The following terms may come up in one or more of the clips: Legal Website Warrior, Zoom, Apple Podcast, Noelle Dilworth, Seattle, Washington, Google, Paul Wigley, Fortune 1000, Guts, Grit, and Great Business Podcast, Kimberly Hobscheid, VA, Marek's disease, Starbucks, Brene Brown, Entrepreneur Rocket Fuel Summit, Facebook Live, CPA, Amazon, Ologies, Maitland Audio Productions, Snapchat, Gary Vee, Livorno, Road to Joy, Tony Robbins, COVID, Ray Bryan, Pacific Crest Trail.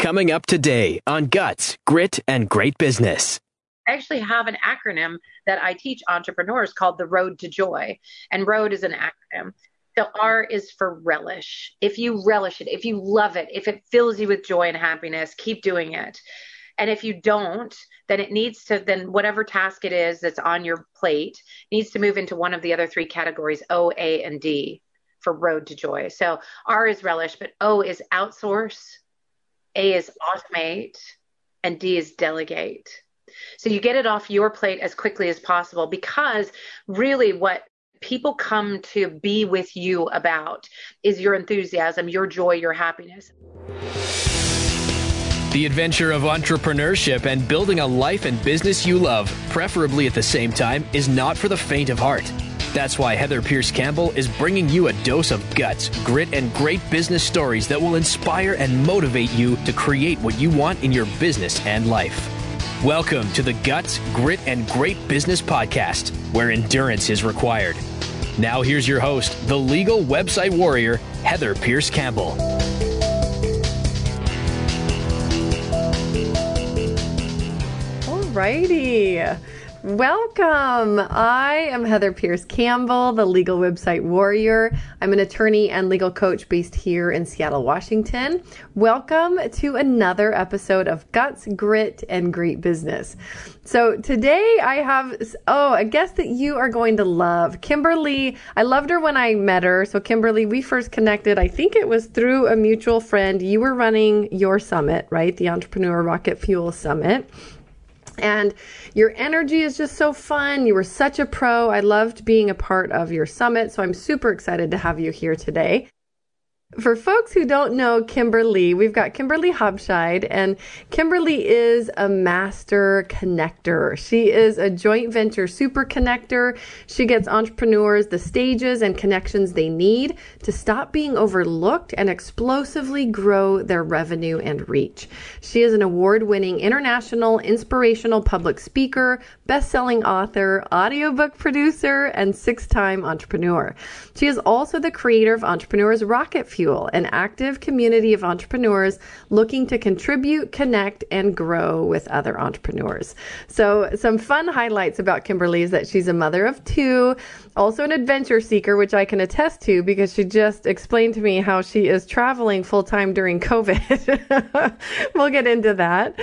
Coming up today on Guts, Grit, and Great Business. I actually have an acronym that I teach entrepreneurs called the Road to Joy. And road is an acronym. The R is for relish. If you relish it, if you love it, if it fills you with joy and happiness, keep doing it. And if you don't, then it needs to, then whatever task it is that's on your plate needs to move into one of the other three categories, O, A, and D for Road to Joy. So R is relish, but O is outsource, A is automate, and D is delegate. So you get it off your plate as quickly as possible, because really what people come to be with you about is your enthusiasm, your joy, your happiness. The adventure of entrepreneurship and building a life and business you love, preferably at the same time, is not for the faint of heart. That's why Heather Pierce Campbell is bringing you a dose of guts, grit, and great business stories that will inspire and motivate you to create what you want in your business and life. Welcome to the Guts, Grit, and Great Business Podcast, where endurance is required. Now here's your host, the Legal Website Warrior, Heather Pierce Campbell. Alrighty. Welcome. I am Heather Pierce Campbell, the Legal Website Warrior. I'm an attorney and legal coach based here in Seattle, Washington. Welcome to another episode of Guts, Grit, and Great Business. So today I have, a guest that you are going to love. Kimberly, I loved her when I met her. So Kimberly, we first connected, I think it was through a mutual friend. You were running your summit, right? The Entrepreneur Rocket Fuel Summit. And your energy is just so fun. You were such a pro. I loved being a part of your summit. So I'm super excited to have you here today. For folks who don't know Kimberly, we've got Kimberly Hobscheid, and Kimberly is a master connector. She is a joint venture super connector. She gets entrepreneurs the stages and connections they need to stop being overlooked and explosively grow their revenue and reach. She is an award-winning international inspirational public speaker, best-selling author, audiobook producer, and six-time entrepreneur. She is also the creator of Entrepreneur Rocket Fuel, an active community of entrepreneurs looking to contribute, connect, and grow with other entrepreneurs. So some fun highlights about Kimberly is that she's a mother of two, also an adventure seeker, which I can attest to because she just explained to me how she is traveling full-time during COVID. We'll get into that.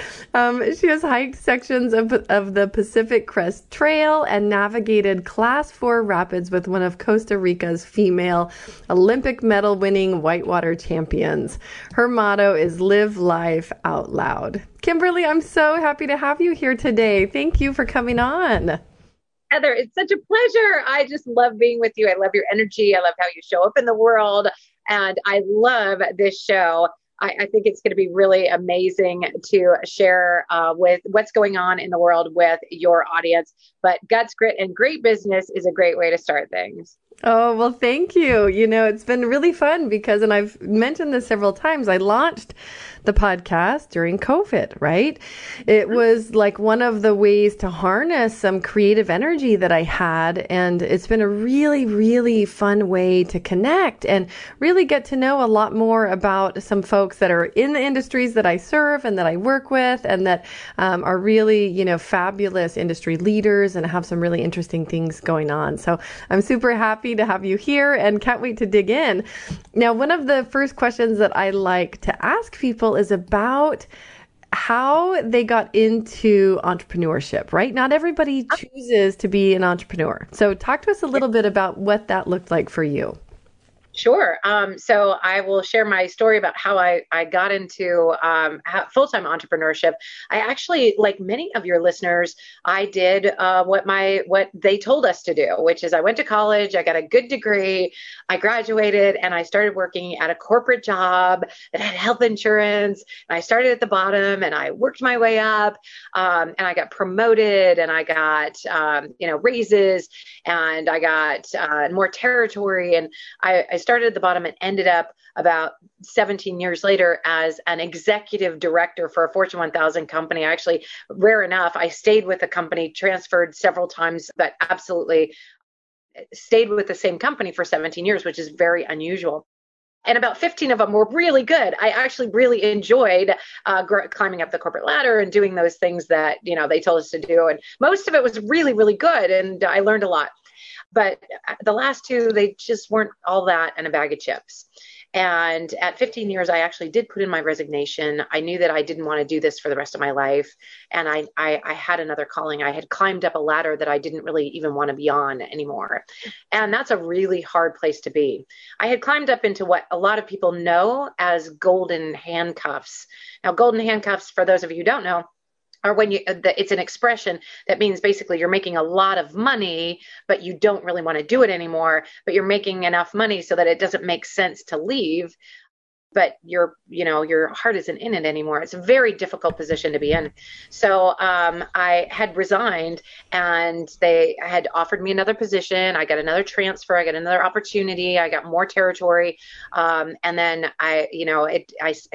She has hiked sections of the Pacific Crest Trail and navigated Class 4 rapids with one of Costa Rica's female Olympic medal winning whitewater champions. Her motto is live life out loud. Kimberly, I'm so happy to have you here today. Thank you for coming on. Heather, it's such a pleasure. I just love being with you. I love your energy. I love how you show up in the world. And I love this show. I think it's going to be really amazing to share with what's going on in the world with your audience. But Guts, Grit, and Great Business is a great way to start things. Oh, well, thank you. You know, it's been really fun because, and I've mentioned this several times, I launched the podcast during COVID, right? It was like one of the ways to harness some creative energy that I had. And it's been a really, really fun way to connect and really get to know a lot more about some folks that are in the industries that I serve and that I work with and that are really, you know, fabulous industry leaders and have some really interesting things going on. So I'm super happy to have you here and can't wait to dig in. Now, one of the first questions that I like to ask people is about how they got into entrepreneurship, right? Not everybody chooses to be an entrepreneur. So talk to us a little bit about what that looked like for you. Sure. So I will share my story about how I got into full-time entrepreneurship. I actually, like many of your listeners, I did what they told us to do, which is I went to college, I got a good degree, I graduated, and I started working at a corporate job that had health insurance. And I started at the bottom and I worked my way up, and I got promoted and I got raises and I got more territory, and I started at the bottom and ended up about 17 years later as an executive director for a Fortune 1000 company. I actually, rare enough, I stayed with the company, transferred several times, but absolutely stayed with the same company for 17 years, which is very unusual. and about 15 of them were really good. I actually really enjoyed climbing up the corporate ladder and doing those things that, you know, they told us to do. And most of it was really, really good. And I learned a lot. But the last two, they just weren't all that and a bag of chips. And at 15 years, I actually did put in my resignation. I knew that I didn't want to do this for the rest of my life. And I had another calling. I had climbed up a ladder that I didn't really even want to be on anymore. And that's a really hard place to be. I had climbed up into what a lot of people know as golden handcuffs. Now, golden handcuffs, for those of you who don't know, or when you, it's an expression that means basically you're making a lot of money, but you don't really want to do it anymore, but you're making enough money so that it doesn't make sense to leave, but your, you know, your heart isn't in it anymore. It's a very difficult position to be in. So I had resigned and they had offered me another position. I got another transfer. I got another opportunity. I got more territory. And then I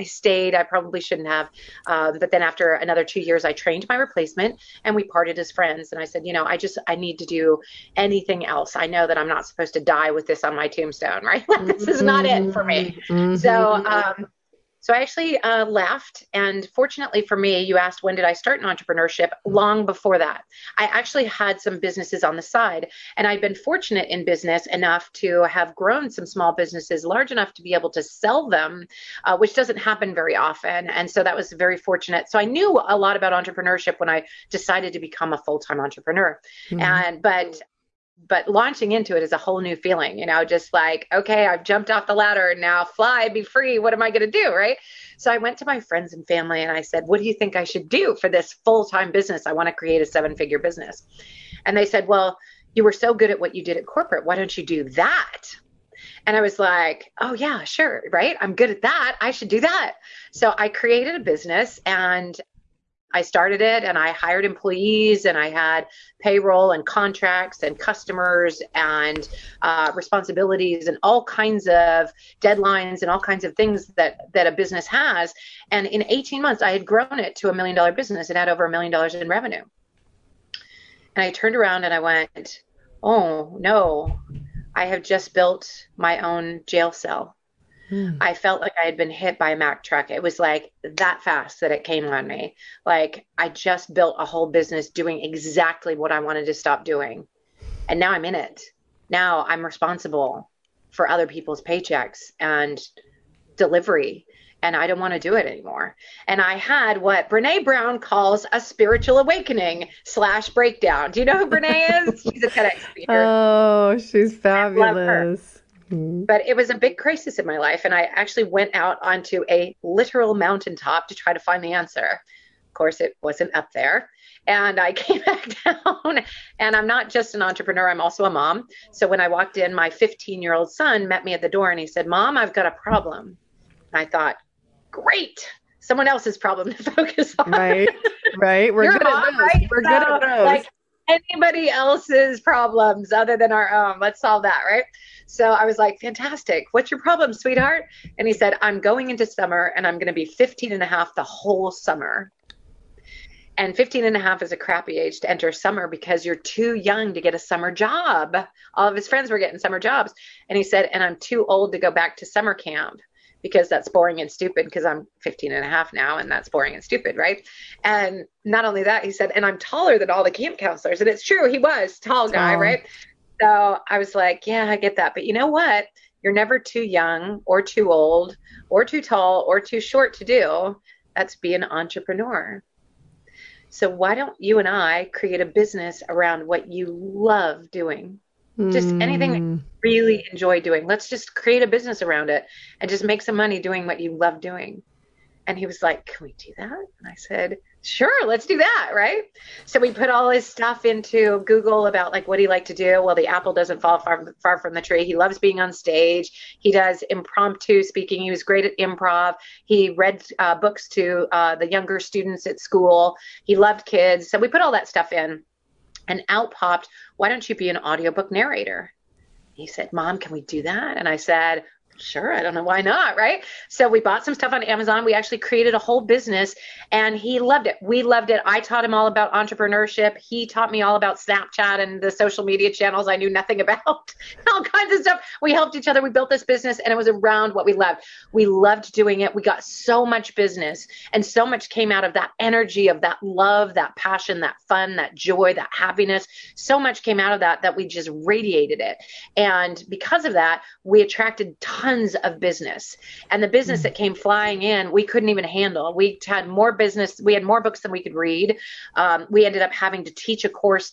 stayed. I probably shouldn't have. But then after another 2 years, I trained my replacement and we parted as friends. And I said, you know, I need to do anything else. I know that I'm not supposed to die with this on my tombstone, right? This is not it for me. Mm-hmm. So I actually left, and fortunately for me, you asked when did I start in entrepreneurship? Long before that, I actually had some businesses on the side, and I'd been fortunate in business enough to have grown some small businesses large enough to be able to sell them, which doesn't happen very often, and so that was very fortunate. So I knew a lot about entrepreneurship when I decided to become a full-time entrepreneur, mm-hmm. But launching into it is a whole new feeling, you know, just like, okay, I've jumped off the ladder, now fly, be free. What am I going to do? Right. So I went to my friends and family and I said, what do you think I should do for this full-time business? I want to create a 7-figure business. And they said, well, you were so good at what you did at corporate. Why don't you do that? And I was like, oh yeah, sure. Right. I'm good at that. I should do that. So I created a business and I started it and I hired employees and I had payroll and contracts and customers and responsibilities and all kinds of deadlines and all kinds of things that a business has. And in 18 months, I had grown it to $1 million business. It had over $1 million in revenue. And I turned around and I went, oh no, I have just built my own jail cell. I felt like I had been hit by a Mack truck. It was like that fast that it came on me. Like I just built a whole business doing exactly what I wanted to stop doing. And now I'm in it. Now I'm responsible for other people's paychecks and delivery. And I don't want to do it anymore. And I had what Brene Brown calls a spiritual awakening / breakdown. Do you know who Brene is? She's a TEDx speaker. Oh, she's fabulous. I love her. But it was a big crisis in my life, and I actually went out onto a literal mountaintop to try to find the answer. Of course, it wasn't up there, and I came back down, and I'm not just an entrepreneur, I'm also a mom. So when I walked in, my 15-year-old son met me at the door, and he said, Mom, I've got a problem. And I thought, great. Someone else's problem to focus on. Right. We're good at those. Right? We're good at those. Like, anybody else's problems other than our own. Let's solve that, right? So I was like, fantastic. What's your problem, sweetheart? And he said, I'm going into summer and I'm going to be 15 and a half the whole summer. And 15 and a half is a crappy age to enter summer because you're too young to get a summer job. All of his friends were getting summer jobs. And he said, and I'm too old to go back to summer camp because that's boring and stupid because I'm 15 and a half now and that's boring and stupid, right? And not only that, he said, and I'm taller than all the camp counselors. And it's true, he was tall guy, right? So I was like, yeah, I get that. But you know what? You're never too young or too old or too tall or too short to do. That's be an entrepreneur. So why don't you and I create a business around what you love doing? Just anything that you really enjoy doing. Let's just create a business around it and just make some money doing what you love doing. And he was like, can we do that? And I said, sure, let's do that, right? So we put all his stuff into Google about like what he liked to do. Well, the apple doesn't fall far from the tree. He loves being on stage. He does impromptu speaking. He was great at improv. He read books to the younger students at school. He loved kids. So we put all that stuff in. And out popped, why don't you be an audiobook narrator? He said, Mom, can we do that? And I said, sure, I don't know, why not, right? So we bought some stuff on Amazon. We actually created a whole business, and he loved it. We loved it. I taught him all about entrepreneurship. He taught me all about Snapchat and the social media channels I knew nothing about, all kinds of stuff. We helped each other. We built this business, and it was around what we loved. We loved doing it. We got so much business, and so much came out of that energy, of that love, that passion, that fun, that joy, that happiness. So much came out of that that we just radiated it. And because of that, we attracted tons of business, and the business that came flying in, we couldn't even handle. We had more business. We had more books than we could read. We ended up having to teach a course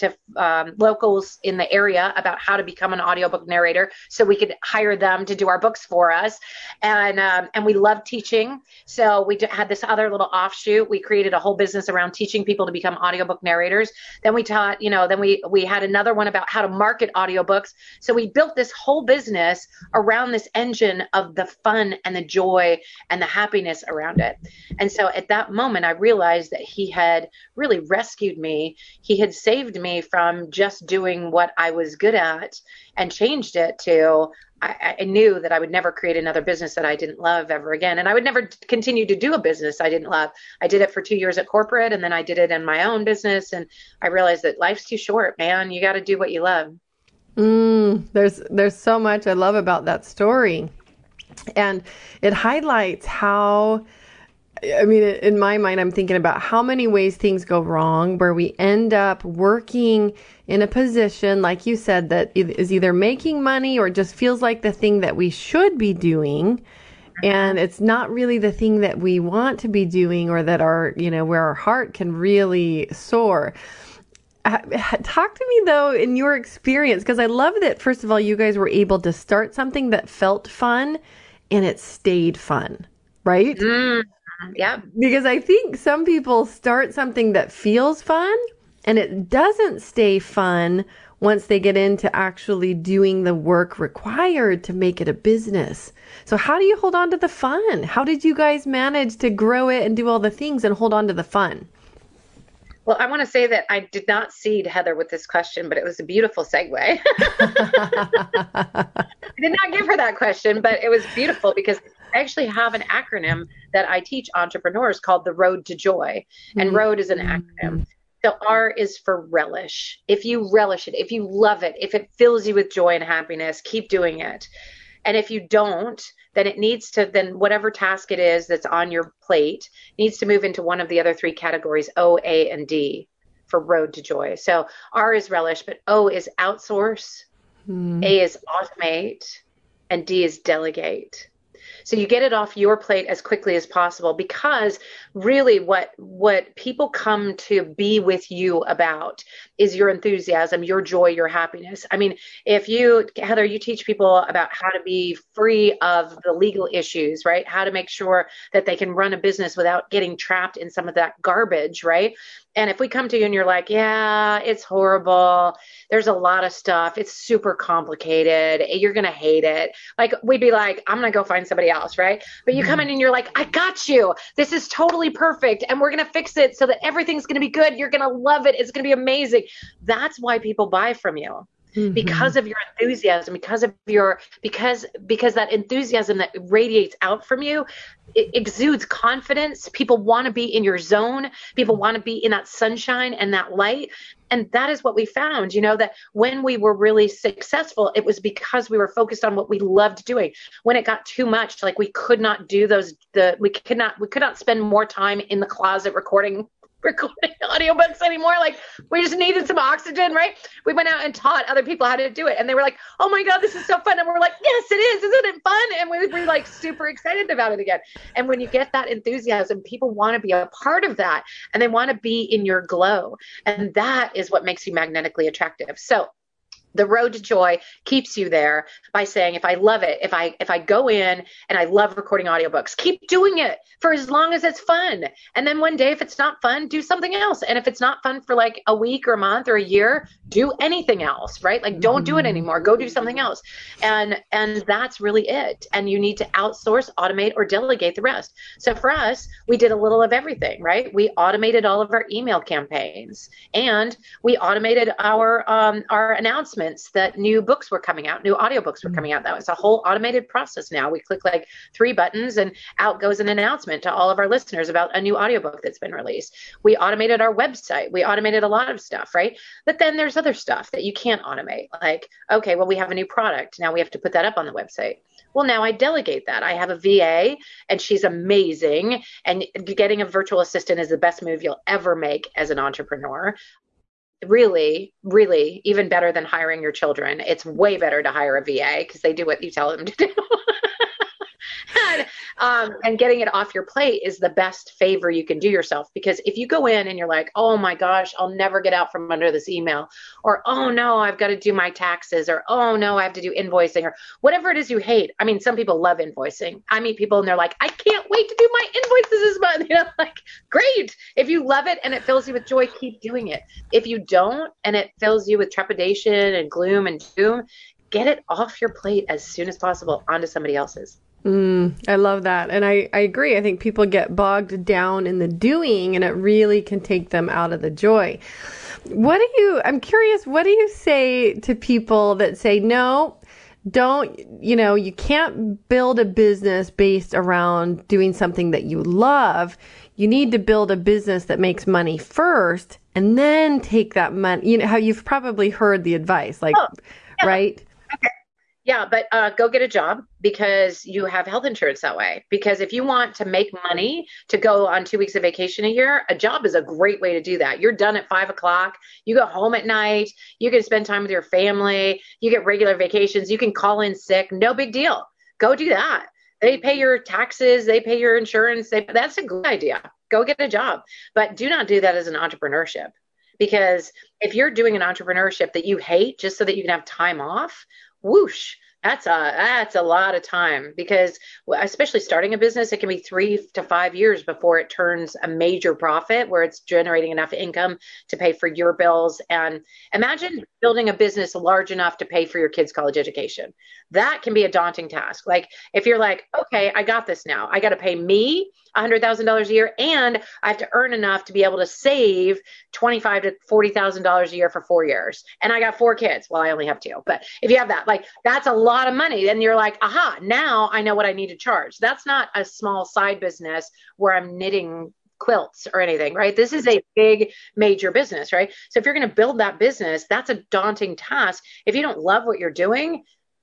to locals in the area about how to become an audiobook narrator so we could hire them to do our books for us. And we loved teaching. So we had this other little offshoot. We created a whole business around teaching people to become audiobook narrators. Then we taught, then we had another one about how to market audiobooks. So we built this whole business around this engine of the fun and the joy and the happiness around it. And so at that moment, I realized that he had really rescued me. He had saved me from just doing what I was good at and changed it to, I knew that I would never create another business that I didn't love ever again. And I would never continue to do a business I didn't love. I did it for 2 years at corporate, and then I did it in my own business. And I realized that life's too short, man. You got to do what you love. There's so much I love about that story, and it highlights how, in my mind, I'm thinking about how many ways things go wrong, where we end up working in a position, like you said, that is either making money or just feels like the thing that we should be doing. And it's not really the thing that we want to be doing, or that our, where our heart can really soar. Talk to me, though, in your experience, because I love that, first of all, you guys were able to start something that felt fun, and it stayed fun, right? Yeah. Because I think some people start something that feels fun, and it doesn't stay fun once they get into actually doing the work required to make it a business. So how do you hold on to the fun? How did you guys manage to grow it and do all the things and hold on to the fun? Well, I want to say that I did not seed Heather with this question, but it was a beautiful segue. I did not give her that question, but it was beautiful because I actually have an acronym that I teach entrepreneurs called the Road to Joy. And Road is an acronym. So R is for relish. If you relish it, if you love it, if it fills you with joy and happiness, keep doing it. And if you don't, then it needs to, then whatever task it is that's on your plate needs to move into one of the other three categories, O, A, and D for Road to Joy. So R is relish, but O is outsource, A is automate, and D is delegate. So you get it off your plate as quickly as possible, because really what people come to be with you about is your enthusiasm, your joy, your happiness. I mean, if you, Heather, you teach people about how to be free of the legal issues, right? How to make sure that they can run a business without getting trapped in some of that garbage, right? And if we come to you and you're like, yeah, it's horrible. There's a lot of stuff. It's super complicated. You're going to hate it. Like, we'd be like, I'm going to go find somebody else, right? But you come in and you're like, I got you. This is totally perfect. And we're going to fix it so that everything's going to be good. You're going to love it. It's going to be amazing. That's why people buy from you. Because of your enthusiasm, because that enthusiasm that radiates out from you, it exudes confidence. People want to be in your zone. People want to be in that sunshine and that light. And that is what we found, that when we were really successful, it was because we were focused on what we loved doing. When it got too much, like we could not spend more time in the closet recording audiobooks anymore. Like, we just needed some oxygen, right? We went out and taught other people how to do it, and they were like, oh my God, this is so fun. And we're like, yes, it is. Isn't it fun? And we were like super excited about it again. And when you get that enthusiasm, people want to be a part of that, and they want to be in your glow. And that is what makes you magnetically attractive. So the Road to Joy keeps you there by saying, if I love it, if I go in and I love recording audiobooks, keep doing it for as long as it's fun. And then one day, if it's not fun, do something else. And if it's not fun for like a week or a month or a year, do anything else, right? Like, don't do it anymore. Go do something else. And that's really it. And you need to outsource, automate, or delegate the rest. So for us, we did a little of everything, right? We automated all of our email campaigns, and we automated our announcements announcements that new books were coming out, new audiobooks were coming out. That was a whole automated process now. We click like 3 buttons and out goes an announcement to all of our listeners about a new audiobook that's been released. We automated our website. We automated a lot of stuff, right? But then there's other stuff that you can't automate. Like, okay, well, we have a new product. Now we have to put that up on the website. Well, now I delegate that. I have a VA and she's amazing. And getting a virtual assistant is the best move you'll ever make as an entrepreneur. Really, really, even better than hiring your children. It's way better to hire a VA because they do what you tell them to do. And getting it off your plate is the best favor you can do yourself, because if you go in and you're like, oh my gosh, I'll never get out from under this email, or, oh no, I've got to do my taxes, or, oh no, I have to do invoicing, or whatever it is you hate. I mean, some people love invoicing. I meet people and they're like, I can't wait to do my invoices this month. You know, like, great. If you love it and it fills you with joy, keep doing it. If you don't, and it fills you with trepidation and gloom and doom, get it off your plate as soon as possible onto somebody else's. I love that. And I agree. I think people get bogged down in the doing, and it really can take them out of the joy. I'm curious, what do you say to people that say, no, you can't build a business based around doing something that you love. You need to build a business that makes money first and then take that money. You know how you've probably heard the advice, like, right? Okay. Yeah, but go get a job, because you have health insurance that way. Because if you want to make money to go on 2 weeks of vacation a year, a job is a great way to do that. You're done at 5:00. You go home at night. You can spend time with your family. You get regular vacations. You can call in sick. No big deal. Go do that. They pay your taxes. They pay your insurance. That's a good idea. Go get a job. But do not do that as an entrepreneurship. Because if you're doing an entrepreneurship that you hate just so that you can have time off, whoosh, that's a lot of time, because especially starting a business, it can be 3 to 5 years before it turns a major profit where it's generating enough income to pay for your bills. And imagine building a business large enough to pay for your kids' college education. That can be a daunting task. Like if you're like, okay, I got this now. I got to pay me $100,000 a year, and I have to earn enough to be able to save $25,000 to $40,000 a year for 4 years. And I got 4 kids. Well, I only have 2, but if you have that, like that's a lot of money. Then you're like, aha, now I know what I need to charge. That's not a small side business where I'm knitting quilts or anything, right? This is a big, major business, right? So if you're going to build that business, that's a daunting task. If you don't love what you're doing,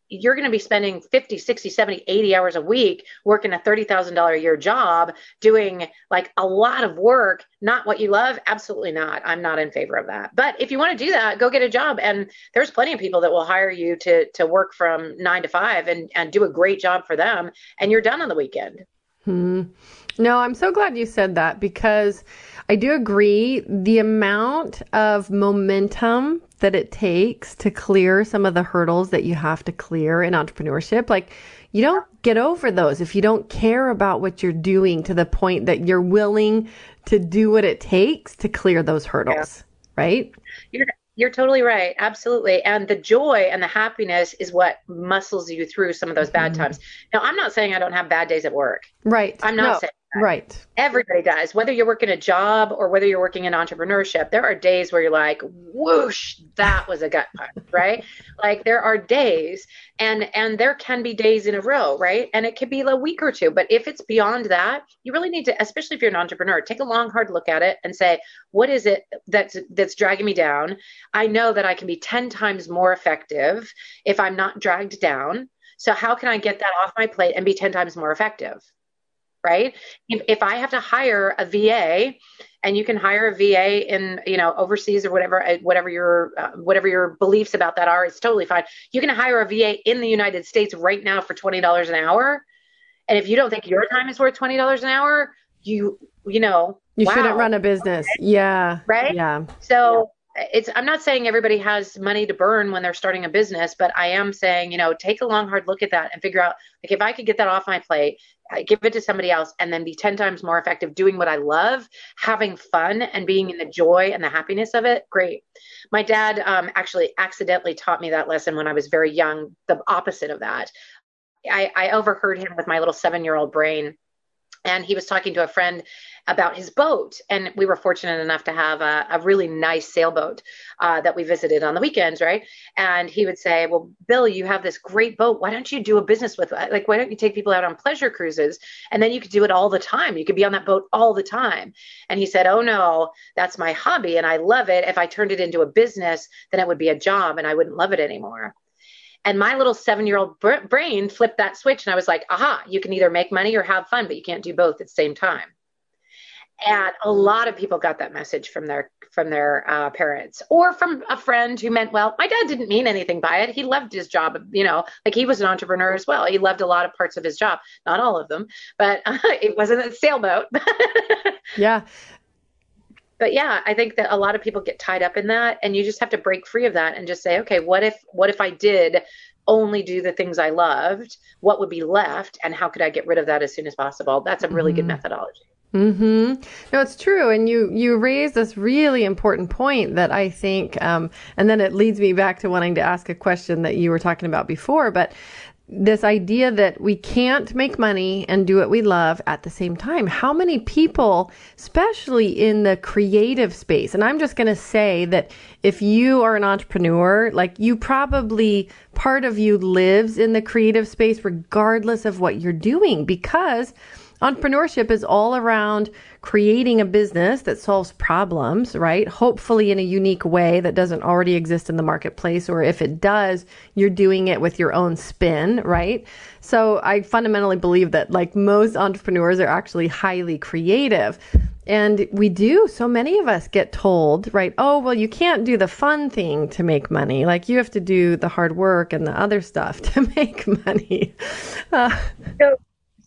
you're going to be spending 50, 60, 70, 80 hours a week working a $30,000 a year job, doing like a lot of work, not what you love. Absolutely not. I'm not in favor of that. But if you want to do that, go get a job. And there's plenty of people that will hire you to work from 9 to 5 and do a great job for them. And you're done on the weekend. No, I'm so glad you said that, because I do agree the amount of momentum that it takes to clear some of the hurdles that you have to clear in entrepreneurship. Like you don't get over those if you don't care about what you're doing to the point that you're willing to do what it takes to clear those hurdles, right? You're totally right. Absolutely. And the joy and the happiness is what muscles you through some of those bad times. Now, I'm not saying I don't have bad days at work. Right. I'm not saying that. Right. Everybody does. Whether you're working a job or whether you're working in entrepreneurship, there are days where you're like, whoosh, that was a gut punch, right? Like there are days, and there can be days in a row, right? And it could be a week or two. But if it's beyond that, you really need to, especially if you're an entrepreneur, take a long, hard look at it and say, what is it that's dragging me down? I know that I can be 10 times more effective if I'm not dragged down. So how can I get that off my plate and be 10 times more effective? Right? If I have to hire a VA, and you can hire a VA in, overseas or whatever your beliefs about that are, it's totally fine. You can hire a VA in the United States right now for $20 an hour. And if you don't think your time is worth $20 an hour, you shouldn't run a business. Okay. Yeah. Right. Yeah. So I'm not saying everybody has money to burn when they're starting a business, but I am saying, take a long, hard look at that and figure out, like, if I could get that off my plate, I give it to somebody else, and then be 10 times more effective doing what I love, having fun and being in the joy and the happiness of it. Great. My dad actually accidentally taught me that lesson when I was very young, the opposite of that. I overheard him with my little 7-year-old brain, and he was talking to a friend about his boat. And we were fortunate enough to have a really nice sailboat that we visited on the weekends, right? And he would say, well, Bill, you have this great boat. Why don't you do a business with it? Like, why don't you take people out on pleasure cruises? And then you could do it all the time. You could be on that boat all the time. And he said, oh, no, that's my hobby. And I love it. If I turned it into a business, then it would be a job and I wouldn't love it anymore. And my little 7-year-old brain flipped that switch. And I was like, aha, you can either make money or have fun, but you can't do both at the same time. And a lot of people got that message from their parents or from a friend who meant, well, my dad didn't mean anything by it. He loved his job. You know, like he was an entrepreneur as well. He loved a lot of parts of his job, not all of them, but it wasn't a sailboat. Yeah. But yeah, I think that a lot of people get tied up in that, and you just have to break free of that and just say, okay, what if I did only do the things I loved? What would be left? And how could I get rid of that as soon as possible? That's a really good methodology. Mm-hmm. No, it's true. And you raised this really important point that I think, and then it leads me back to wanting to ask a question that you were talking about before, but this idea that we can't make money and do what we love at the same time. How many people, especially in the creative space, and I'm just going to say that if you are an entrepreneur, like you probably, part of you lives in the creative space regardless of what you're doing, because entrepreneurship is all around creating a business that solves problems, right? Hopefully in a unique way that doesn't already exist in the marketplace, or if it does, you're doing it with your own spin, right? So I fundamentally believe that like most entrepreneurs are actually highly creative. And we do, so many of us get told, right? Oh, well, you can't do the fun thing to make money. Like you have to do the hard work and the other stuff to make money.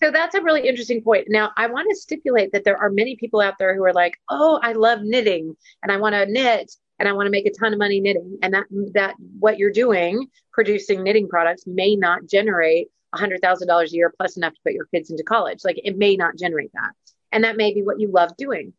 So that's a really interesting point. Now, I want to stipulate that there are many people out there who are like, oh, I love knitting and I want to knit and I want to make a ton of money knitting. And that what you're doing, producing knitting products, may not generate $100,000 a year plus enough to put your kids into college. Like it may not generate that. And that may be what you love doing.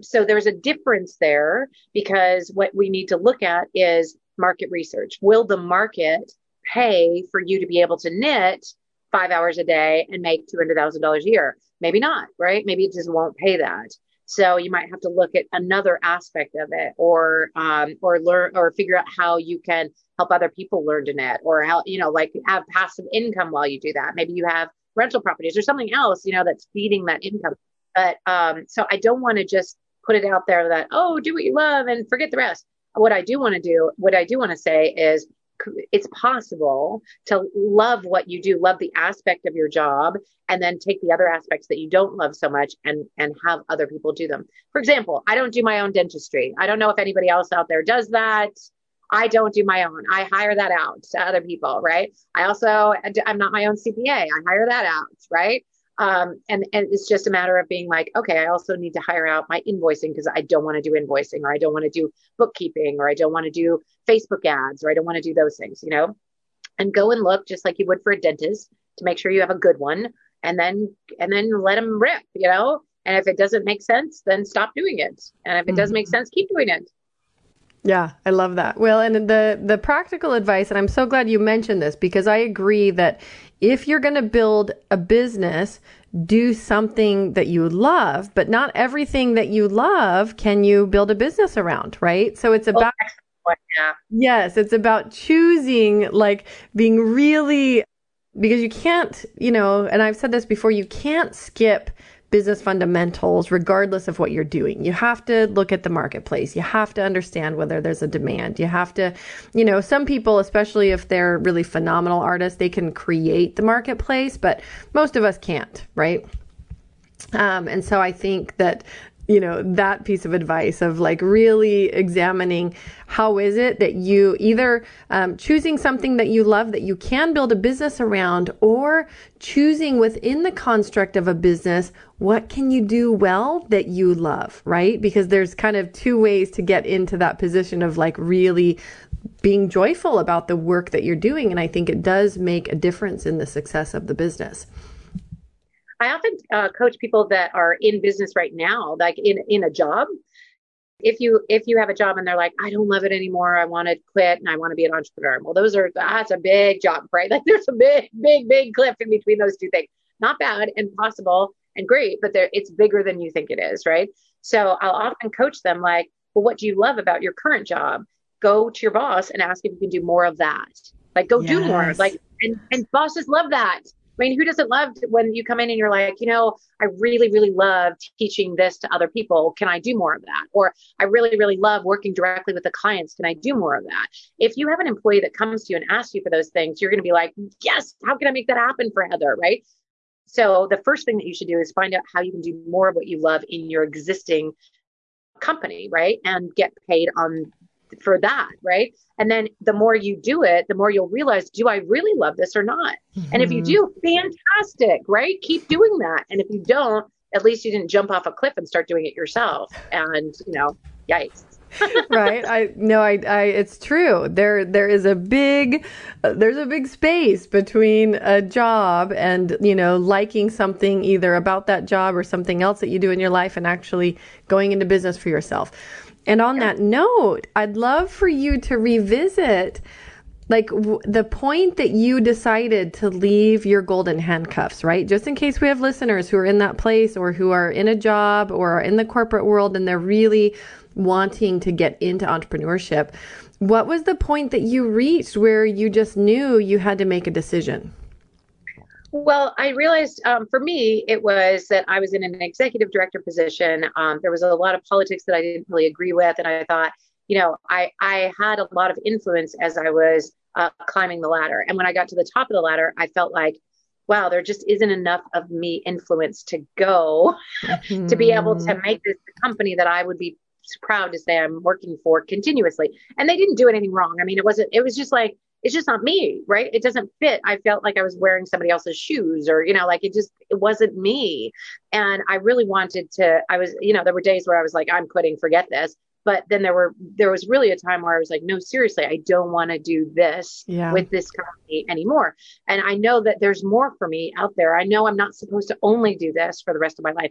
So there's a difference there, because what we need to look at is market research. Will the market pay for you to be able to knit 5 hours a day and make $200,000 a year? Maybe not, right? Maybe it just won't pay that. So you might have to look at another aspect of it, or learn, or figure out how you can help other people learn to knit, or how, you know, like have passive income while you do that. Maybe you have rental properties or something else, you know, that's feeding that income. But so I don't want to just put it out there that, oh, do what you love and forget the rest. What I do want to say is, it's possible to love what you do, love the aspect of your job, and then take the other aspects that you don't love so much and have other people do them. For example, I don't do my own dentistry. I don't know if anybody else out there does that. I don't do my own. I hire that out to other people, right? I'm not my own CPA. I hire that out, right? And it's just a matter of being like, okay, I also need to hire out my invoicing, because I don't want to do invoicing, or I don't want to do bookkeeping, or I don't want to do Facebook ads, or I don't want to do those things, you know, and go and look just like you would for a dentist to make sure you have a good one, and then let them rip, you know, and if it doesn't make sense, then stop doing it. And if it does make sense, keep doing it. Yeah, I love that. Well, and the practical advice, and I'm so glad you mentioned this, because I agree that if you're going to build a business, do something that you love, but not everything that you love can you build a business around, right? So it's about, yeah. Yes, it's about choosing, like being really, because you can't, you know, and I've said this before, you can't skip business fundamentals regardless of what you're doing. You have to look at the marketplace. You have to understand whether there's a demand. You have to, you know, some people, especially if they're really phenomenal artists, they can create the marketplace, but most of us can't, right? And so I think that, you know, that piece of advice of like really examining how is it that you either choosing something that you love that you can build a business around, or choosing within the construct of a business, what can you do well that you love, right? Because there's kind of two ways to get into that position of like really being joyful about the work that you're doing. And I think it does make a difference in the success of the business. I often coach people that are in business right now, like in a job. If you have a job and they're like, I don't love it anymore, I want to quit and I want to be an entrepreneur. Well, that's a big job, right? Like there's a big, big, big cliff in between those two things. Not bad, and possible and great, but it's bigger than you think it is, right? So I'll often coach them like, well, what do you love about your current job? Go to your boss and ask if you can do more of that. Like, go do more. Like, and bosses love that. I mean, who doesn't love when you come in and you're like, you know, I really, really love teaching this to other people. Can I do more of that? Or I really, really love working directly with the clients. Can I do more of that? If you have an employee that comes to you and asks you for those things, you're going to be like, yes, how can I make that happen for Heather? Right? So the first thing that you should do is find out how you can do more of what you love in your existing company, right? And get paid for that, right? And then the more you do it, the more you'll realize, do I really love this or not? Mm-hmm. And if you do, fantastic, right? Keep doing that. And if you don't, at least you didn't jump off a cliff and start doing it yourself. And, you know, yikes. Right. I know it's true. There's a big space between a job and, you know, liking something either about that job or something else that you do in your life and actually going into business for yourself. And on that note, I'd love for you to revisit like the point that you decided to leave your golden handcuffs, right? Just in case we have listeners who are in that place or who are in a job or are in the corporate world and they're really wanting to get into entrepreneurship. What was the point that you reached where you just knew you had to make a decision? Well, I realized for me, it was that I was in an executive director position. There was a lot of politics that I didn't really agree with. And I thought, you know, I had a lot of influence as I was climbing the ladder. And when I got to the top of the ladder, I felt like, wow, there just isn't enough of me influence to go to be able to make this company that I would be proud to say I'm working for continuously. And they didn't do anything wrong. I mean, it was just like, it's just not me, right? It doesn't fit. I felt like I was wearing somebody else's shoes or, you know, like it wasn't me. And I really wanted to, there were days where I was like, I'm quitting, forget this. But then there was really a time where I was like, no, seriously, I don't want to do this with this company anymore. And I know that there's more for me out there. I know I'm not supposed to only do this for the rest of my life.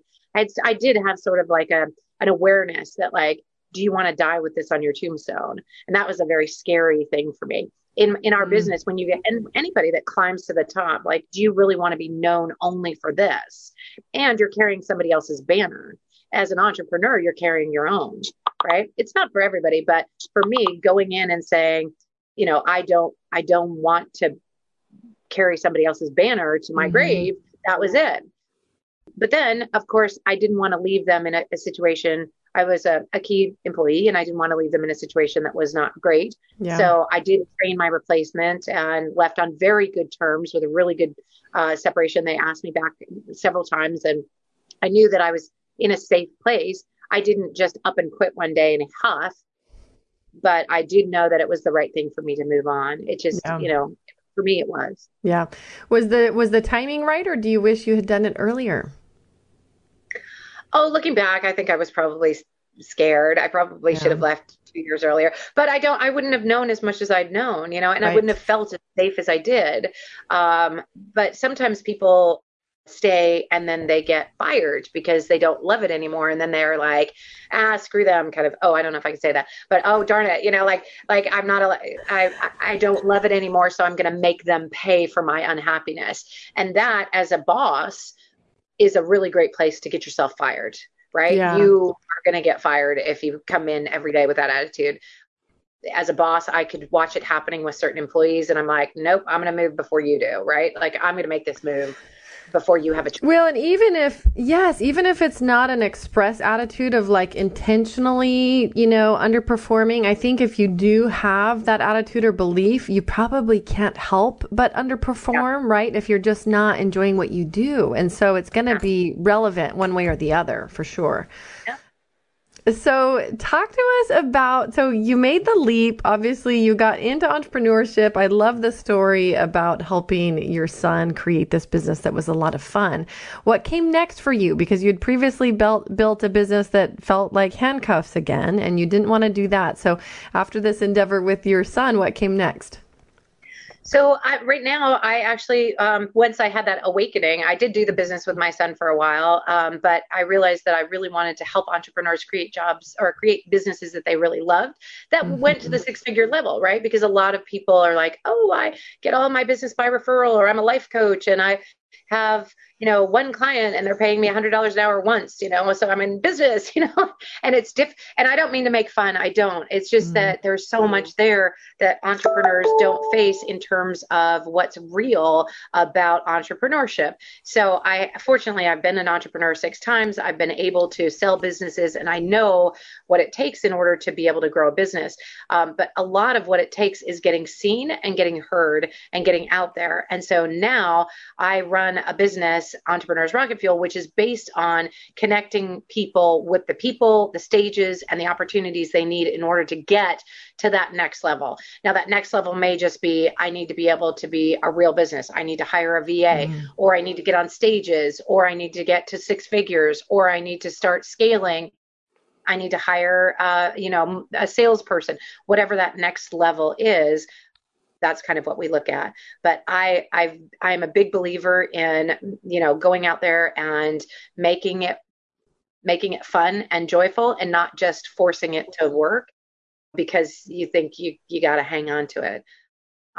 I did have sort of like an awareness that like, do you want to die with this on your tombstone? And that was a very scary thing for me. In our business, when you get anybody that climbs to the top, like, do you really want to be known only for this? And you're carrying somebody else's banner. As an entrepreneur, you're carrying your own, right? It's not for everybody, but for me, going in and saying, you know, I don't want to carry somebody else's banner to my grave. That was it. But then, of course, I didn't want to leave them in a situation. I was a key employee and I didn't want to leave them in a situation that was not great. Yeah. So I did train my replacement and left on very good terms with a really good separation. They asked me back several times and I knew that I was in a safe place. I didn't just up and quit one day in a huff, but I did know that it was the right thing for me to move on. It just, you know, for me, it was. Yeah. Was the timing right? Or do you wish you had done it earlier? Oh, looking back, I think I was probably scared. I probably should have left 2 years earlier, but I wouldn't have known as much as I'd known, you know, and I wouldn't have felt as safe as I did. But sometimes people stay and then they get fired because they don't love it anymore. And then they're like, screw them, kind of, oh, I don't know if I can say that, but oh, darn it. You know, like I'm not, I don't love it anymore. So I'm going to make them pay for my unhappiness. And that as a boss is a really great place to get yourself fired, right? Yeah. You are going to get fired if you come in every day with that attitude. As a boss, I could watch it happening with certain employees and I'm like, nope, I'm going to move before you do, right? Like I'm going to make this move before you have a choice. Well, and even if it's not an express attitude of like intentionally, you know, underperforming, I think if you do have that attitude or belief, you probably can't help but underperform, right? If you're just not enjoying what you do. And so it's going to be relevant one way or the other for sure. Yeah. So talk to us about, so you made the leap, obviously you got into entrepreneurship. I love the story about helping your son create this business that was a lot of fun. What came next for you? Because you'd previously built a business that felt like handcuffs again, and you didn't want to do that. So after this endeavor with your son, what came next? So right now, I actually, once I had that awakening, I did do the business with my son for a while, but I realized that I really wanted to help entrepreneurs create jobs or create businesses that they really loved that went to the 6-figure level, right? Because a lot of people are like, oh, I get all my business by referral, or I'm a life coach and I have, you know, one client and they're paying me $100 an hour once, you know, so I'm in business, you know, and it's and I don't mean to make fun. I don't. It's just that there's so much there that entrepreneurs don't face in terms of what's real about entrepreneurship. So fortunately, I've been an entrepreneur 6 times. I've been able to sell businesses and I know what it takes in order to be able to grow a business. But a lot of what it takes is getting seen and getting heard and getting out there. And so now I run a business, Entrepreneurs Rocket Fuel, which is based on connecting people with the people, the stages, and the opportunities they need in order to get to that next level. Now, that next level may just be, I need to be able to be a real business. I need to hire a VA, or I need to get on stages, or I need to get to 6 figures, or I need to start scaling. I need to hire, a salesperson, whatever that next level is. That's kind of what we look at. But I'm a big believer in, you know, going out there and making it fun and joyful and not just forcing it to work because you think you got to hang on to it.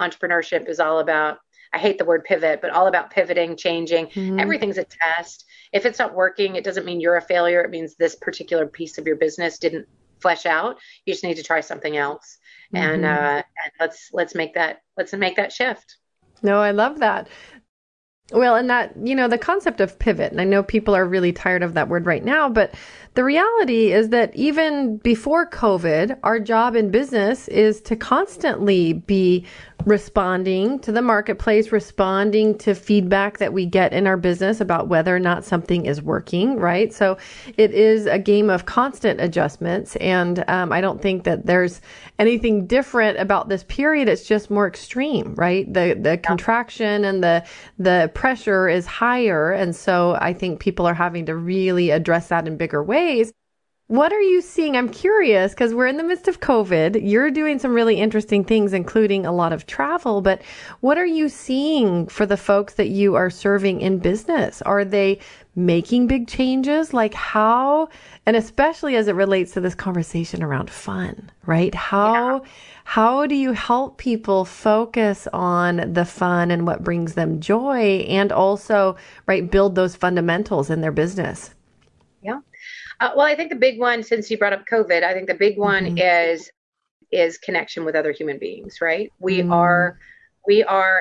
Entrepreneurship is all about, I hate the word pivot, but all about pivoting, changing. Everything's a test. If it's not working, it doesn't mean you're a failure. It means this particular piece of your business didn't flesh out. You just need to try something else. And let's make that shift. No, I love that. Well, and that, you know, the concept of pivot, and I know people are really tired of that word right now, but the reality is that even before COVID, our job in business is to constantly be responding to the marketplace, responding to feedback that we get in our business about whether or not something is working, right? So it is a game of constant adjustments. And I don't think that there's anything different about this period. It's just more extreme, right? The contraction and the pressure is higher. And so I think people are having to really address that in bigger ways. What are you seeing? I'm curious because we're in the midst of COVID. You're doing some really interesting things, including a lot of travel, but what are you seeing for the folks that you are serving in business? Are they making big changes? Like how, and especially as it relates to this conversation around fun, right? How do you help people focus on the fun and what brings them joy and also, right, build those fundamentals in their business? Yeah. Well, I think the big one, since you brought up COVID, I think the big one is connection with other human beings, right? We are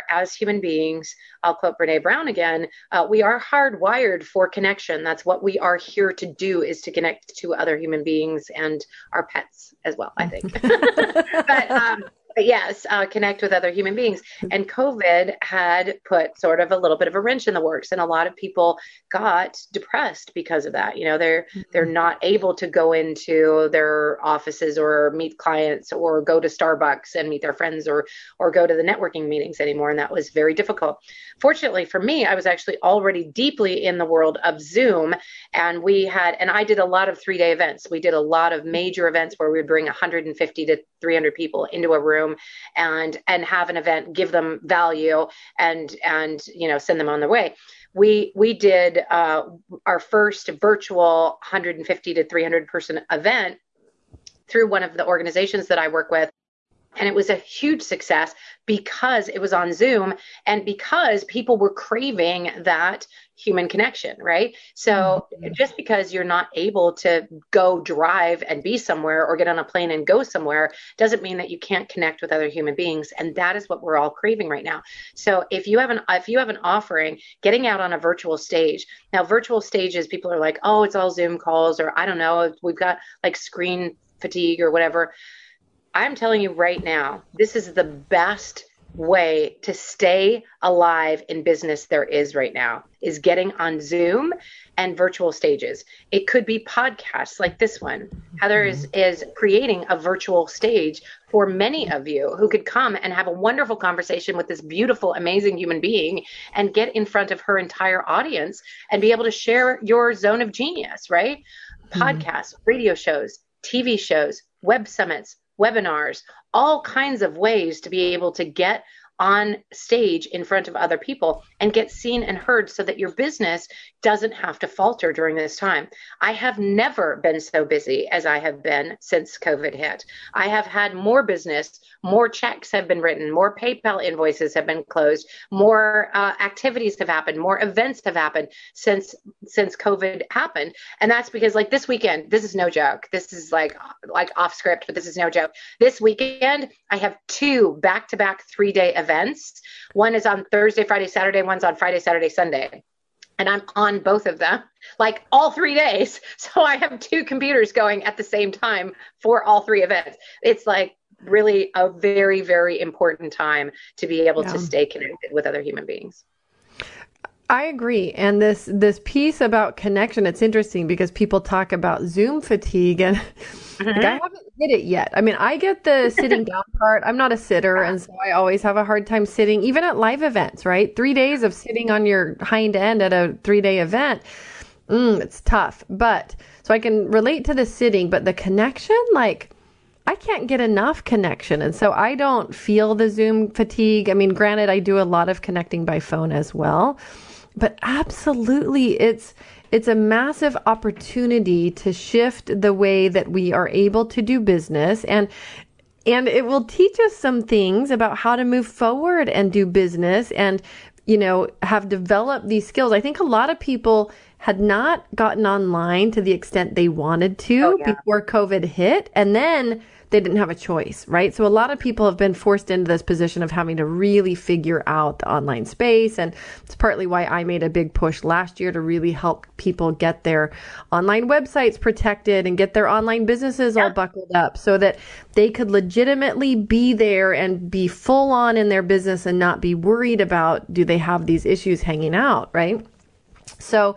as human beings, I'll quote Brene Brown again, we are hardwired for connection. That's what we are here to do, is to connect to other human beings and our pets as well, I think. But yes, connect with other human beings. And COVID had put sort of a little bit of a wrench in the works. And a lot of people got depressed because of that. You know, they're not able to go into their offices or meet clients or go to Starbucks and meet their friends or go to the networking meetings anymore. And that was very difficult. Fortunately for me, I was actually already deeply in the world of Zoom. And I did a lot of 3-day events. We did a lot of major events where we would bring 150 to 300 people into a room and have an event, give them value and, you know, send them on their way. We did our first virtual 150 to 300 person event through one of the organizations that I work with. And it was a huge success because it was on Zoom and because people were craving that human connection, right? So just because you're not able to go drive and be somewhere or get on a plane and go somewhere doesn't mean that you can't connect with other human beings. And that is what we're all craving right now. So if you have an offering, getting out on a virtual stage. Now, virtual stages, people are like, oh, it's all Zoom calls, or I don't know, we've got like screen fatigue or whatever. I'm telling you right now, this is the best way to stay alive in business there is right now, is getting on Zoom and virtual stages. It could be podcasts like this one. Heather is creating a virtual stage for many of you who could come and have a wonderful conversation with this beautiful, amazing human being and get in front of her entire audience and be able to share your zone of genius, right? Podcasts, radio shows, TV shows, web summits, webinars, all kinds of ways to be able to get on stage in front of other people and get seen and heard so that your business doesn't have to falter during this time. I have never been so busy as I have been since COVID hit. I have had more business, more checks have been written, more PayPal invoices have been closed, more activities have happened, more events have happened since COVID happened. And that's because like this weekend, this is no joke. This is like off script, but this is no joke. This weekend, I have two back-to-back 3-day events. One is on Thursday, Friday, Saturday. One's on Friday, Saturday, Sunday. And I'm on both of them, like all 3 days. So I have two computers going at the same time for all 3 events. It's like really a very, very important time to be able to stay connected with other human beings. I agree. And this piece about connection, it's interesting because people talk about Zoom fatigue and like, I haven't hit it yet. I mean, I get the sitting down part. I'm not a sitter. And so I always have a hard time sitting, even at live events, right? 3 days of sitting on your hind end at a 3-day event. It's tough. But so I can relate to the sitting, but the connection, like I can't get enough connection. And so I don't feel the Zoom fatigue. I mean, granted, I do a lot of connecting by phone as well. But absolutely, it's a massive opportunity to shift the way that we are able to do business. And it will teach us some things about how to move forward and do business and, you know, have developed these skills. I think a lot of people had not gotten online to the extent they wanted to before COVID hit. And then they didn't have a choice, right? So a lot of people have been forced into this position of having to really figure out the online space. And it's partly why I made a big push last year to really help people get their online websites protected and get their online businesses all buckled up so that they could legitimately be there and be full on in their business and not be worried about, do they have these issues hanging out, right? So,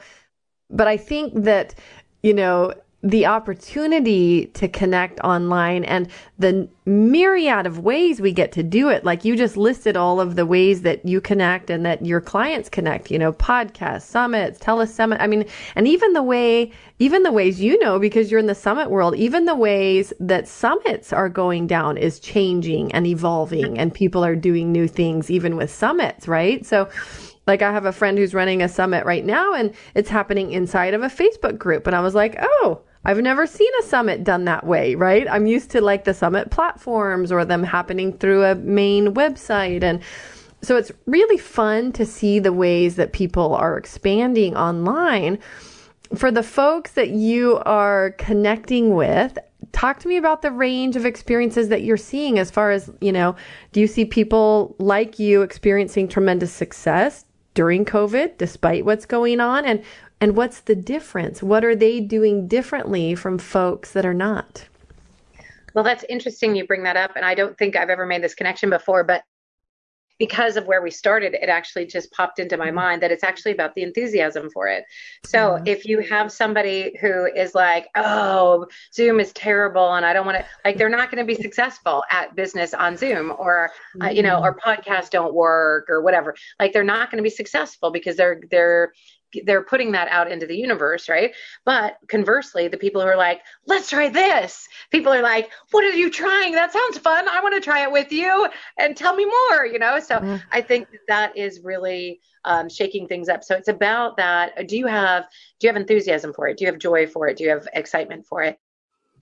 but I think that, you know, the opportunity to connect online and the myriad of ways we get to do it. Like you just listed all of the ways that you connect and that your clients connect, you know, podcasts, summits, telesummit. I mean, and even the ways, you know, because you're in the summit world, even the ways that summits are going down is changing and evolving and people are doing new things even with summits, right? So like I have a friend who's running a summit right now and it's happening inside of a Facebook group. And I was like, oh, I've never seen a summit done that way, right? I'm used to like the summit platforms or them happening through a main website. And so it's really fun to see the ways that people are expanding online. For the folks that you are connecting with, talk to me about the range of experiences that you're seeing as far as, you know, do you see people like you experiencing tremendous success during COVID, despite what's going on? And what's the difference? What are they doing differently from folks that are not? Well, that's interesting you bring that up. And I don't think I've ever made this connection before, but because of where we started, it actually just popped into my mind that it's actually about the enthusiasm for it. So if you have somebody who is like, oh, Zoom is terrible and I don't want to, like, they're not going to be successful at business on Zoom or, you know, or podcasts don't work or whatever. Like they're not going to be successful because they're putting that out into the universe, right? But conversely, the people who are like, let's try this. People are like, what are you trying? That sounds fun. I want to try it with you and tell me more, you know? So I think that is really shaking things up. So it's about that. Do you have enthusiasm for it? Do you have joy for it? Do you have excitement for it?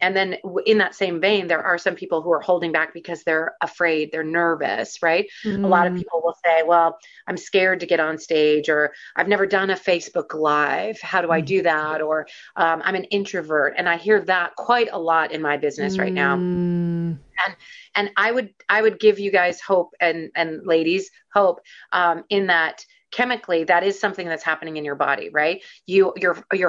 And then in that same vein, there are some people who are holding back because they're afraid, they're nervous, right? A lot of people will say, well, I'm scared to get on stage, or I've never done a Facebook Live. How do I do that? Or I'm an introvert. And I hear that quite a lot in my business right now. And I would give you guys hope and ladies hope in that chemically, that is something that's happening in your body, right? Your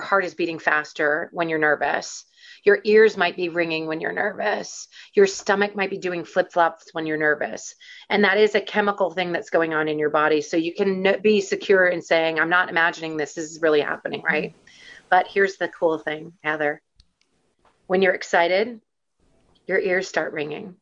heart is beating faster when you're nervous. Your ears might be ringing when you're nervous. Your stomach might be doing flip-flops when you're nervous. And that is a chemical thing that's going on in your body. So you can be secure in saying, I'm not imagining this. This is really happening, right? But here's the cool thing, Heather. When you're excited, your ears start ringing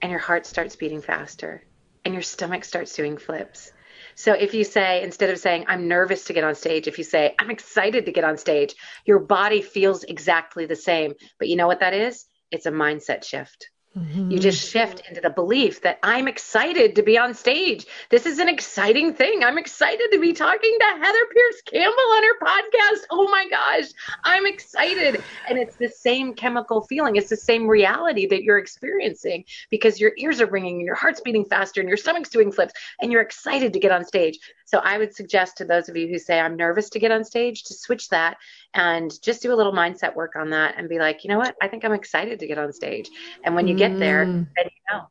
and your heart starts beating faster and your stomach starts doing flips. So if you say, instead of saying, I'm nervous to get on stage, if you say, I'm excited to get on stage, your body feels exactly the same. But you know what that is? It's a mindset shift. Mm-hmm. You just shift into the belief that I'm excited to be on stage. This is an exciting thing. I'm excited to be talking to Heather Pierce Campbell on her podcast. Oh my gosh, I'm excited. And it's the same chemical feeling. It's the same reality that you're experiencing because your ears are ringing and your heart's beating faster and your stomach's doing flips and you're excited to get on stage. So I would suggest to those of you who say, I'm nervous to get on stage, to switch that and just do a little mindset work on that and be like, you know what? I think I'm excited to get on stage. And when you get there, then you know.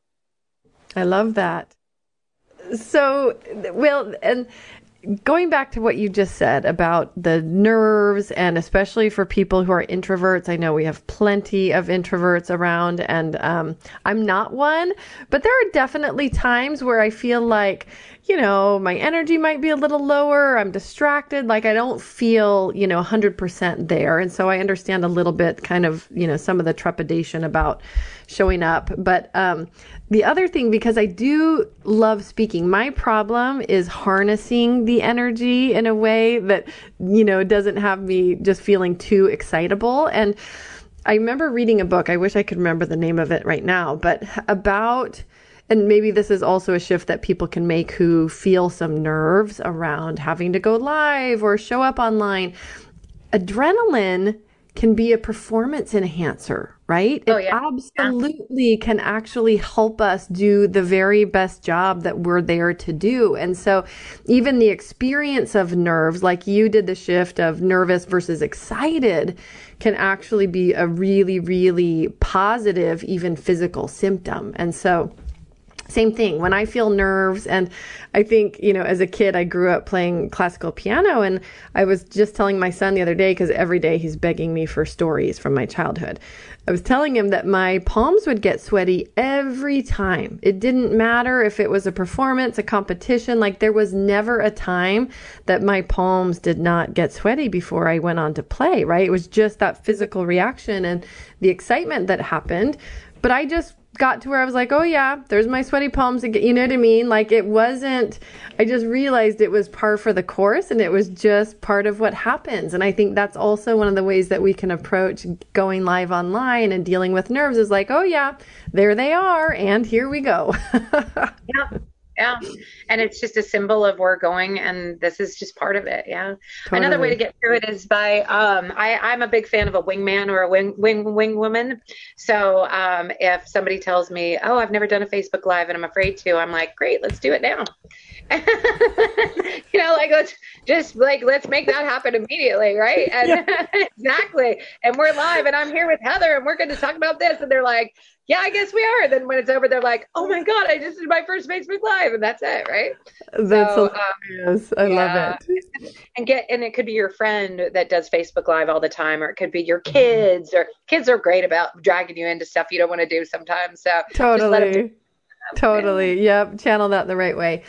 I love that. So, well, and going back to what you just said about the nerves, and especially for people who are introverts, I know we have plenty of introverts around, and I'm not one, but there are definitely times where I feel like, you know, my energy might be a little lower, I'm distracted, like I don't feel, you know, 100% there. And so I understand a little bit kind of, you know, some of the trepidation about showing up. But the other thing, because I do love speaking, my problem is harnessing the energy in a way that, you know, doesn't have me just feeling too excitable. And I remember reading a book, I wish I could remember the name of it right now, but about, and maybe this is also a shift that people can make who feel some nerves around having to go live or show up online. Adrenaline can be a performance enhancer, right? Oh, yeah. It absolutely can actually help us do the very best job that we're there to do. And so even the experience of nerves, like you did the shift of nervous versus excited, can actually be a really, really positive, even physical symptom. And so same thing, when I feel nerves, and I think, you know, as a kid, I grew up playing classical piano, and I was just telling my son the other day, because every day he's begging me for stories from my childhood. I was telling him that my palms would get sweaty every time. It didn't matter if it was a performance, a competition, like there was never a time that my palms did not get sweaty before I went on to play, right? It was just that physical reaction and the excitement that happened. But I just got to where I was like, oh yeah, there's my sweaty palms again. You know what I mean? Like it wasn't, I just realized it was par for the course, and it was just part of what happens. And I think that's also one of the ways that we can approach going live online and dealing with nerves is like, oh yeah, there they are. And here we go. Yeah. And it's just a symbol of where we're going, and this is just part of it. Yeah. Totally. Another way to get through it is by, I'm a big fan of a wingman or a wing woman. So if somebody tells me, oh, I've never done a Facebook Live and I'm afraid to, I'm like, great, let's do it now. You know, like, let's make that happen immediately. Right. And Exactly. And we're live, and I'm here with Heather, and we're going to talk about this. And they're like, yeah, I guess we are. And then when it's over, they're like, oh my God, I just did my first Facebook Live. And that's it, right? That's so hilarious. I love it. And it could be your friend that does Facebook Live all the time, or it could be your kids, or kids are great about dragging you into stuff you don't want to do sometimes. So Totally. Yep. Channel that the right way.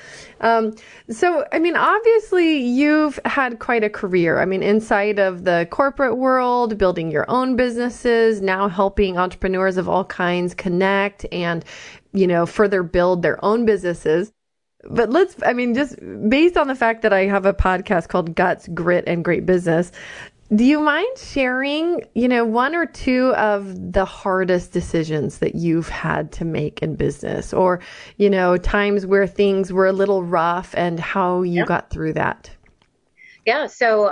So, I mean, obviously you've had quite a career. I mean, inside of the corporate world, building your own businesses, now helping entrepreneurs of all kinds connect and, you know, further build their own businesses. But just based on the fact that I have a podcast called Guts, Grit, and Great Business, do you mind sharing, you know, one or two of the hardest decisions that you've had to make in business, or, you know, times where things were a little rough and how you got through that? Yeah. So,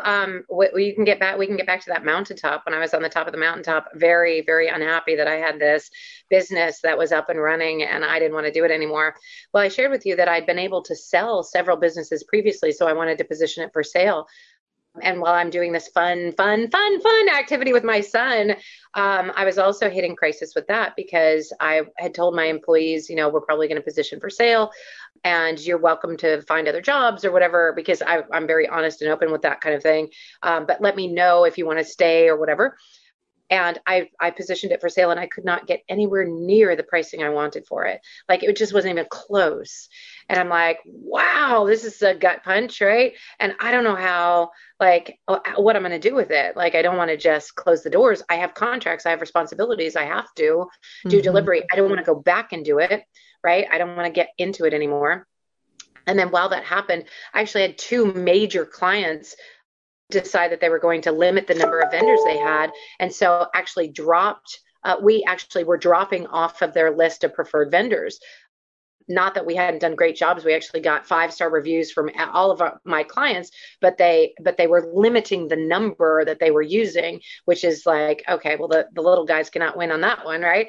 we can get back to that mountaintop. When I was on the top of the mountaintop, very, very unhappy that I had this business that was up and running and I didn't want to do it anymore. Well, I shared with you that I'd been able to sell several businesses previously, so I wanted to position it for sale. And while I'm doing this fun activity with my son, I was also hitting crisis with that, because I had told my employees, you know, we're probably going to position for sale and you're welcome to find other jobs or whatever, because I'm very honest and open with that kind of thing. But let me know if you want to stay or whatever. And I positioned it for sale, and I could not get anywhere near the pricing I wanted for it. Like, it just wasn't even close. And I'm like, wow, this is a gut punch, right? And I don't know how, like, what I'm going to do with it. Like, I don't want to just close the doors. I have contracts. I have responsibilities. I have to do delivery. I don't want to go back and do it, right? I don't want to get into it anymore. And then while that happened, I actually had two major clients decide that they were going to limit the number of vendors they had. And so actually dropped we actually were dropping off of their list of preferred vendors. Not that we hadn't done great jobs. We actually got 5-star reviews from all of my clients, but they were limiting the number that they were using, which is like, okay, well, the little guys cannot win on that one, right?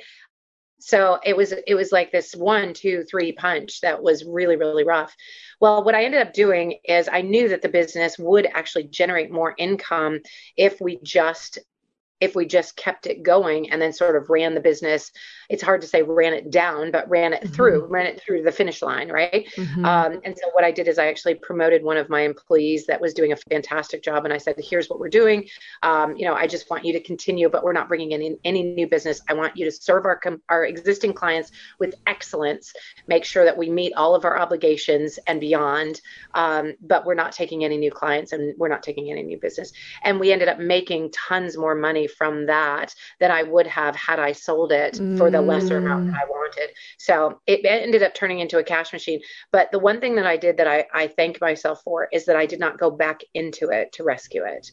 So it was like this 1, 2, 3 punch that was really, really rough. Well, what I ended up doing is I knew that the business would actually generate more income if we just kept it going and then sort of ran the business. It's hard to say ran it down, but ran it through the finish line, right? Mm-hmm. And so what I did is I actually promoted one of my employees that was doing a fantastic job. And I said, here's what we're doing. I just want you to continue, but we're not bringing in any new business. I want you to serve our existing clients with excellence, make sure that we meet all of our obligations and beyond, but we're not taking any new clients and we're not taking any new business. And we ended up making tons more money from that than I would have had I sold it for the lesser amount that I wanted. So it ended up turning into a cash machine. But the one thing that I did that I thank myself for is that I did not go back into it to rescue it,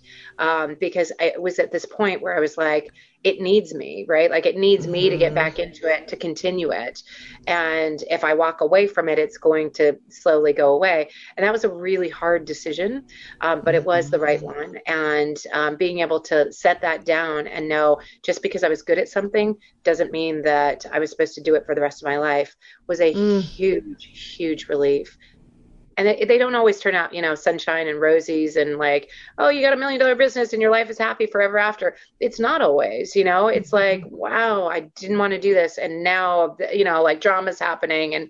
because it was at this point where I was like, it needs me, right? Like it needs me to get back into it, to continue it. And if I walk away from it, it's going to slowly go away. And that was a really hard decision, but it was the right one. And being able to set that down and know just because I was good at something doesn't mean that I was supposed to do it for the rest of my life was a huge, huge relief. And they don't always turn out, sunshine and rosies and like, oh, you got $1 million business and your life is happy forever after. It's not always, it's like, wow, I didn't want to do this. And now, like drama's happening and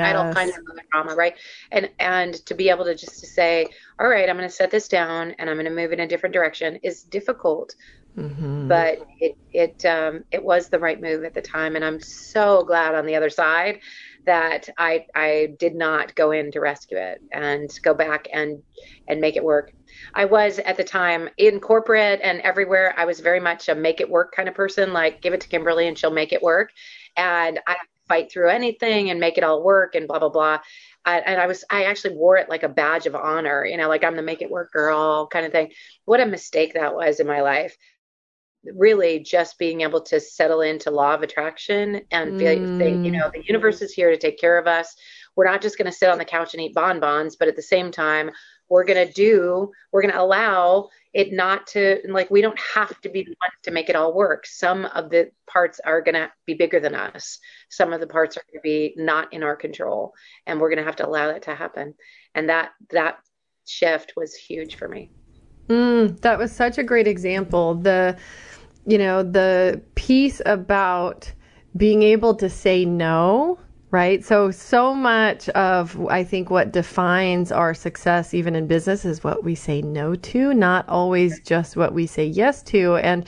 all kinds of other drama, right? And to be able to just to say, all right, I'm going to set this down and I'm going to move in a different direction is difficult. Mm-hmm. But it was the right move at the time. And I'm so glad on the other side that I did not go in to rescue it and go back and make it work. I was at the time in corporate and everywhere. I was very much a make it work kind of person, like give it to Kimberly and she'll make it work. And I fight through anything and make it all work and blah, blah, blah. I actually wore it like a badge of honor, like I'm the make it work girl kind of thing. What a mistake that was in my life. Really just being able to settle into law of attraction and feel the universe is here to take care of us. We're not just going to sit on the couch and eat bonbons, but at the same time, we're going to allow it not to, like, we don't have to be the ones to make it all work. Some of the parts are going to be bigger than us. Some of the parts are going to be not in our control, and we're going to have to allow that to happen. And that shift was huge for me. That was such a great example. The piece about being able to say no, right? So much of, I think, what defines our success, even in business, is what we say no to, not always just what we say yes to. And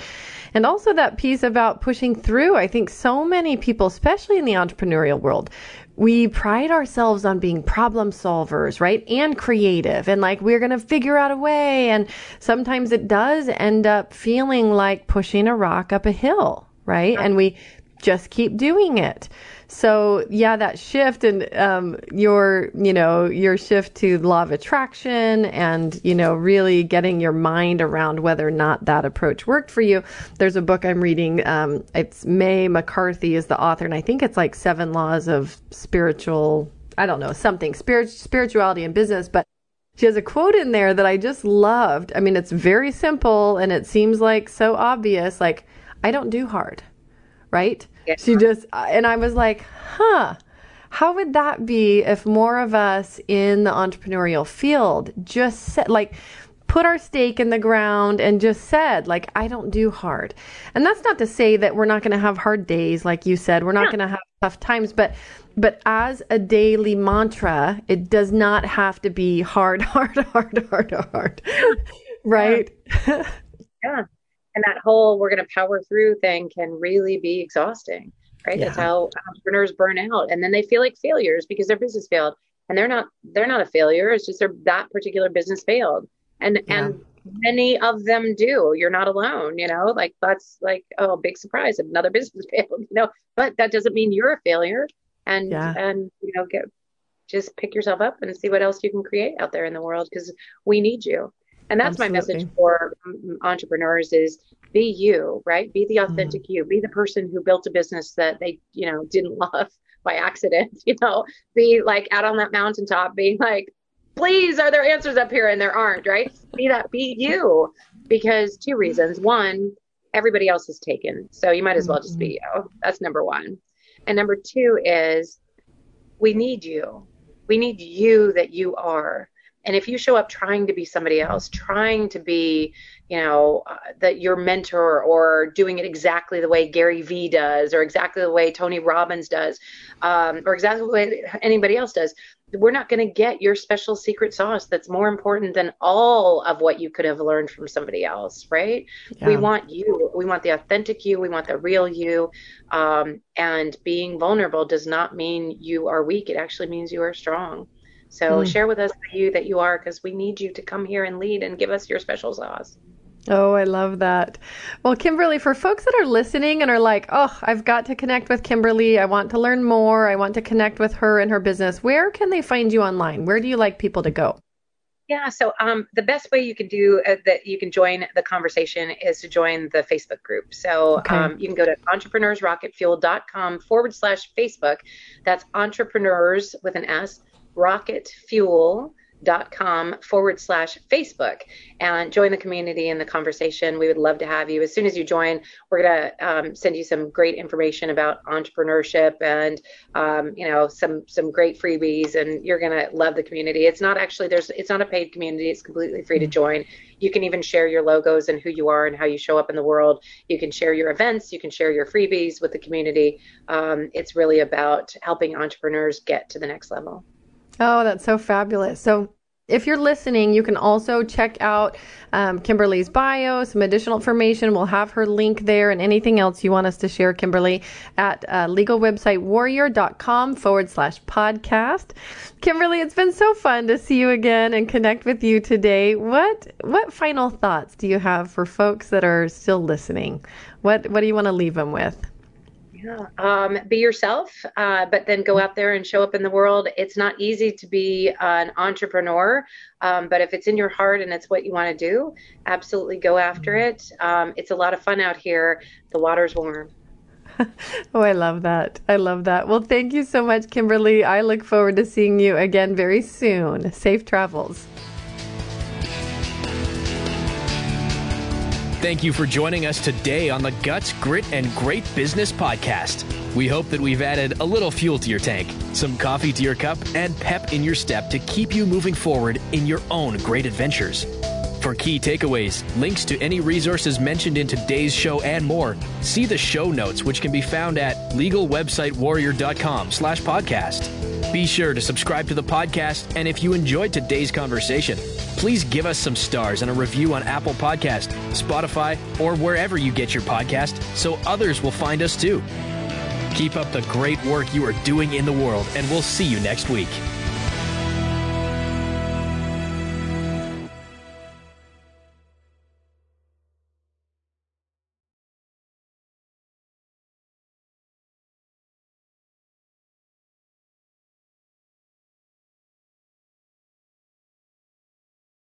also that piece about pushing through. I think so many people, especially in the entrepreneurial world, we pride ourselves on being problem solvers, right? And creative, and like, we're going to figure out a way. And sometimes it does end up feeling like pushing a rock up a hill, right? And we just keep doing it. So yeah, that shift and, your shift to law of attraction and, really getting your mind around whether or not that approach worked for you. There's a book I'm reading. It's Mae McCarthy is the author. And I think it's like 7 laws of spirituality in business, but she has a quote in there that I just loved. I mean, it's very simple and it seems like so obvious, like I don't do hard, right? She just, and I was like, how would that be if more of us in the entrepreneurial field just said, like, put our stake in the ground and just said, like, I don't do hard. And that's not to say that we're not going to have hard days. Like you said, we're not going to have tough times, but as a daily mantra, it does not have to be hard. Right? Yeah. And that whole we're going to power through thing can really be exhausting, right? Yeah. That's how entrepreneurs burn out. And then they feel like failures because their business failed. And they're not a failure. It's just that particular business failed. And many of them do. You're not alone, like that's like, oh, big surprise. Another business failed, but that doesn't mean you're a failure. And, just pick yourself up and see what else you can create out there in the world because we need you. And that's my message for entrepreneurs is be you, right? Be the authentic you, be the person who built a business that they, you know, didn't love by accident, you know, be like out on that mountaintop being like, please, are there answers up here? And there aren't, right? Be you, because two reasons. One, everybody else is taken. So you might as well just be you. That's number one. And number two is we need you. We need you that you are. And if you show up trying to be somebody else, trying to be, you know, that your mentor or doing it exactly the way Gary Vee does or exactly the way Tony Robbins does or exactly the way anybody else does, we're not going to get your special secret sauce that's more important than all of what you could have learned from somebody else, right? Yeah. We want you. We want the authentic you. We want the real you. And being vulnerable does not mean you are weak. It actually means you are strong. So share with us you that you are, because we need you to come here and lead and give us your special sauce. Oh, I love that. Well, Kimberly, for folks that are listening and are like, oh, I've got to connect with Kimberly. I want to learn more. I want to connect with her and her business. Where can they find you online? Where do you like people to go? Yeah. So the best way you can do that, you can join the conversation is to join the Facebook group. So you can go to entrepreneursrocketfuel.com/Facebook. That's entrepreneurs with an S. rocketfuel.com/Facebook and join the community and the conversation. We would love to have you. As soon as you join, we're going to send you some great information about entrepreneurship and, you know, some great freebies, and you're going to love the community. It's not actually, it's not a paid community. It's completely free to join. You can even share your logos and who you are and how you show up in the world. You can share your events. You can share your freebies with the community. It's really about helping entrepreneurs get to the next level. Oh, that's so fabulous. So if you're listening, you can also check out Kimberly's bio, some additional information. We'll have her link there and anything else you want us to share, Kimberly, at legalwebsitewarrior.com/podcast. Kimberly, it's been so fun to see you again and connect with you today. What final thoughts do you have for folks that are still listening? What do you want to leave them with? Yeah. Be yourself, but then go out there and show up in the world. It's not easy to be an entrepreneur, but if it's in your heart and it's what you want to do, absolutely go after it. It's a lot of fun out here. The water's warm. Oh, I love that. I love that. Well, thank you so much, Kimberly. I look forward to seeing you again very soon. Safe travels. Thank you for joining us today on the Guts, Grit, and Great Business Podcast. We hope that we've added a little fuel to your tank, some coffee to your cup, and pep in your step to keep you moving forward in your own great adventures. For key takeaways, links to any resources mentioned in today's show and more, see the show notes, which can be found at legalwebsitewarrior.com/podcast. Be sure to subscribe to the podcast, and if you enjoyed today's conversation, please give us some stars and a review on Apple Podcast, Spotify, or wherever you get your podcast so others will find us too. Keep up the great work you are doing in the world, and we'll see you next week.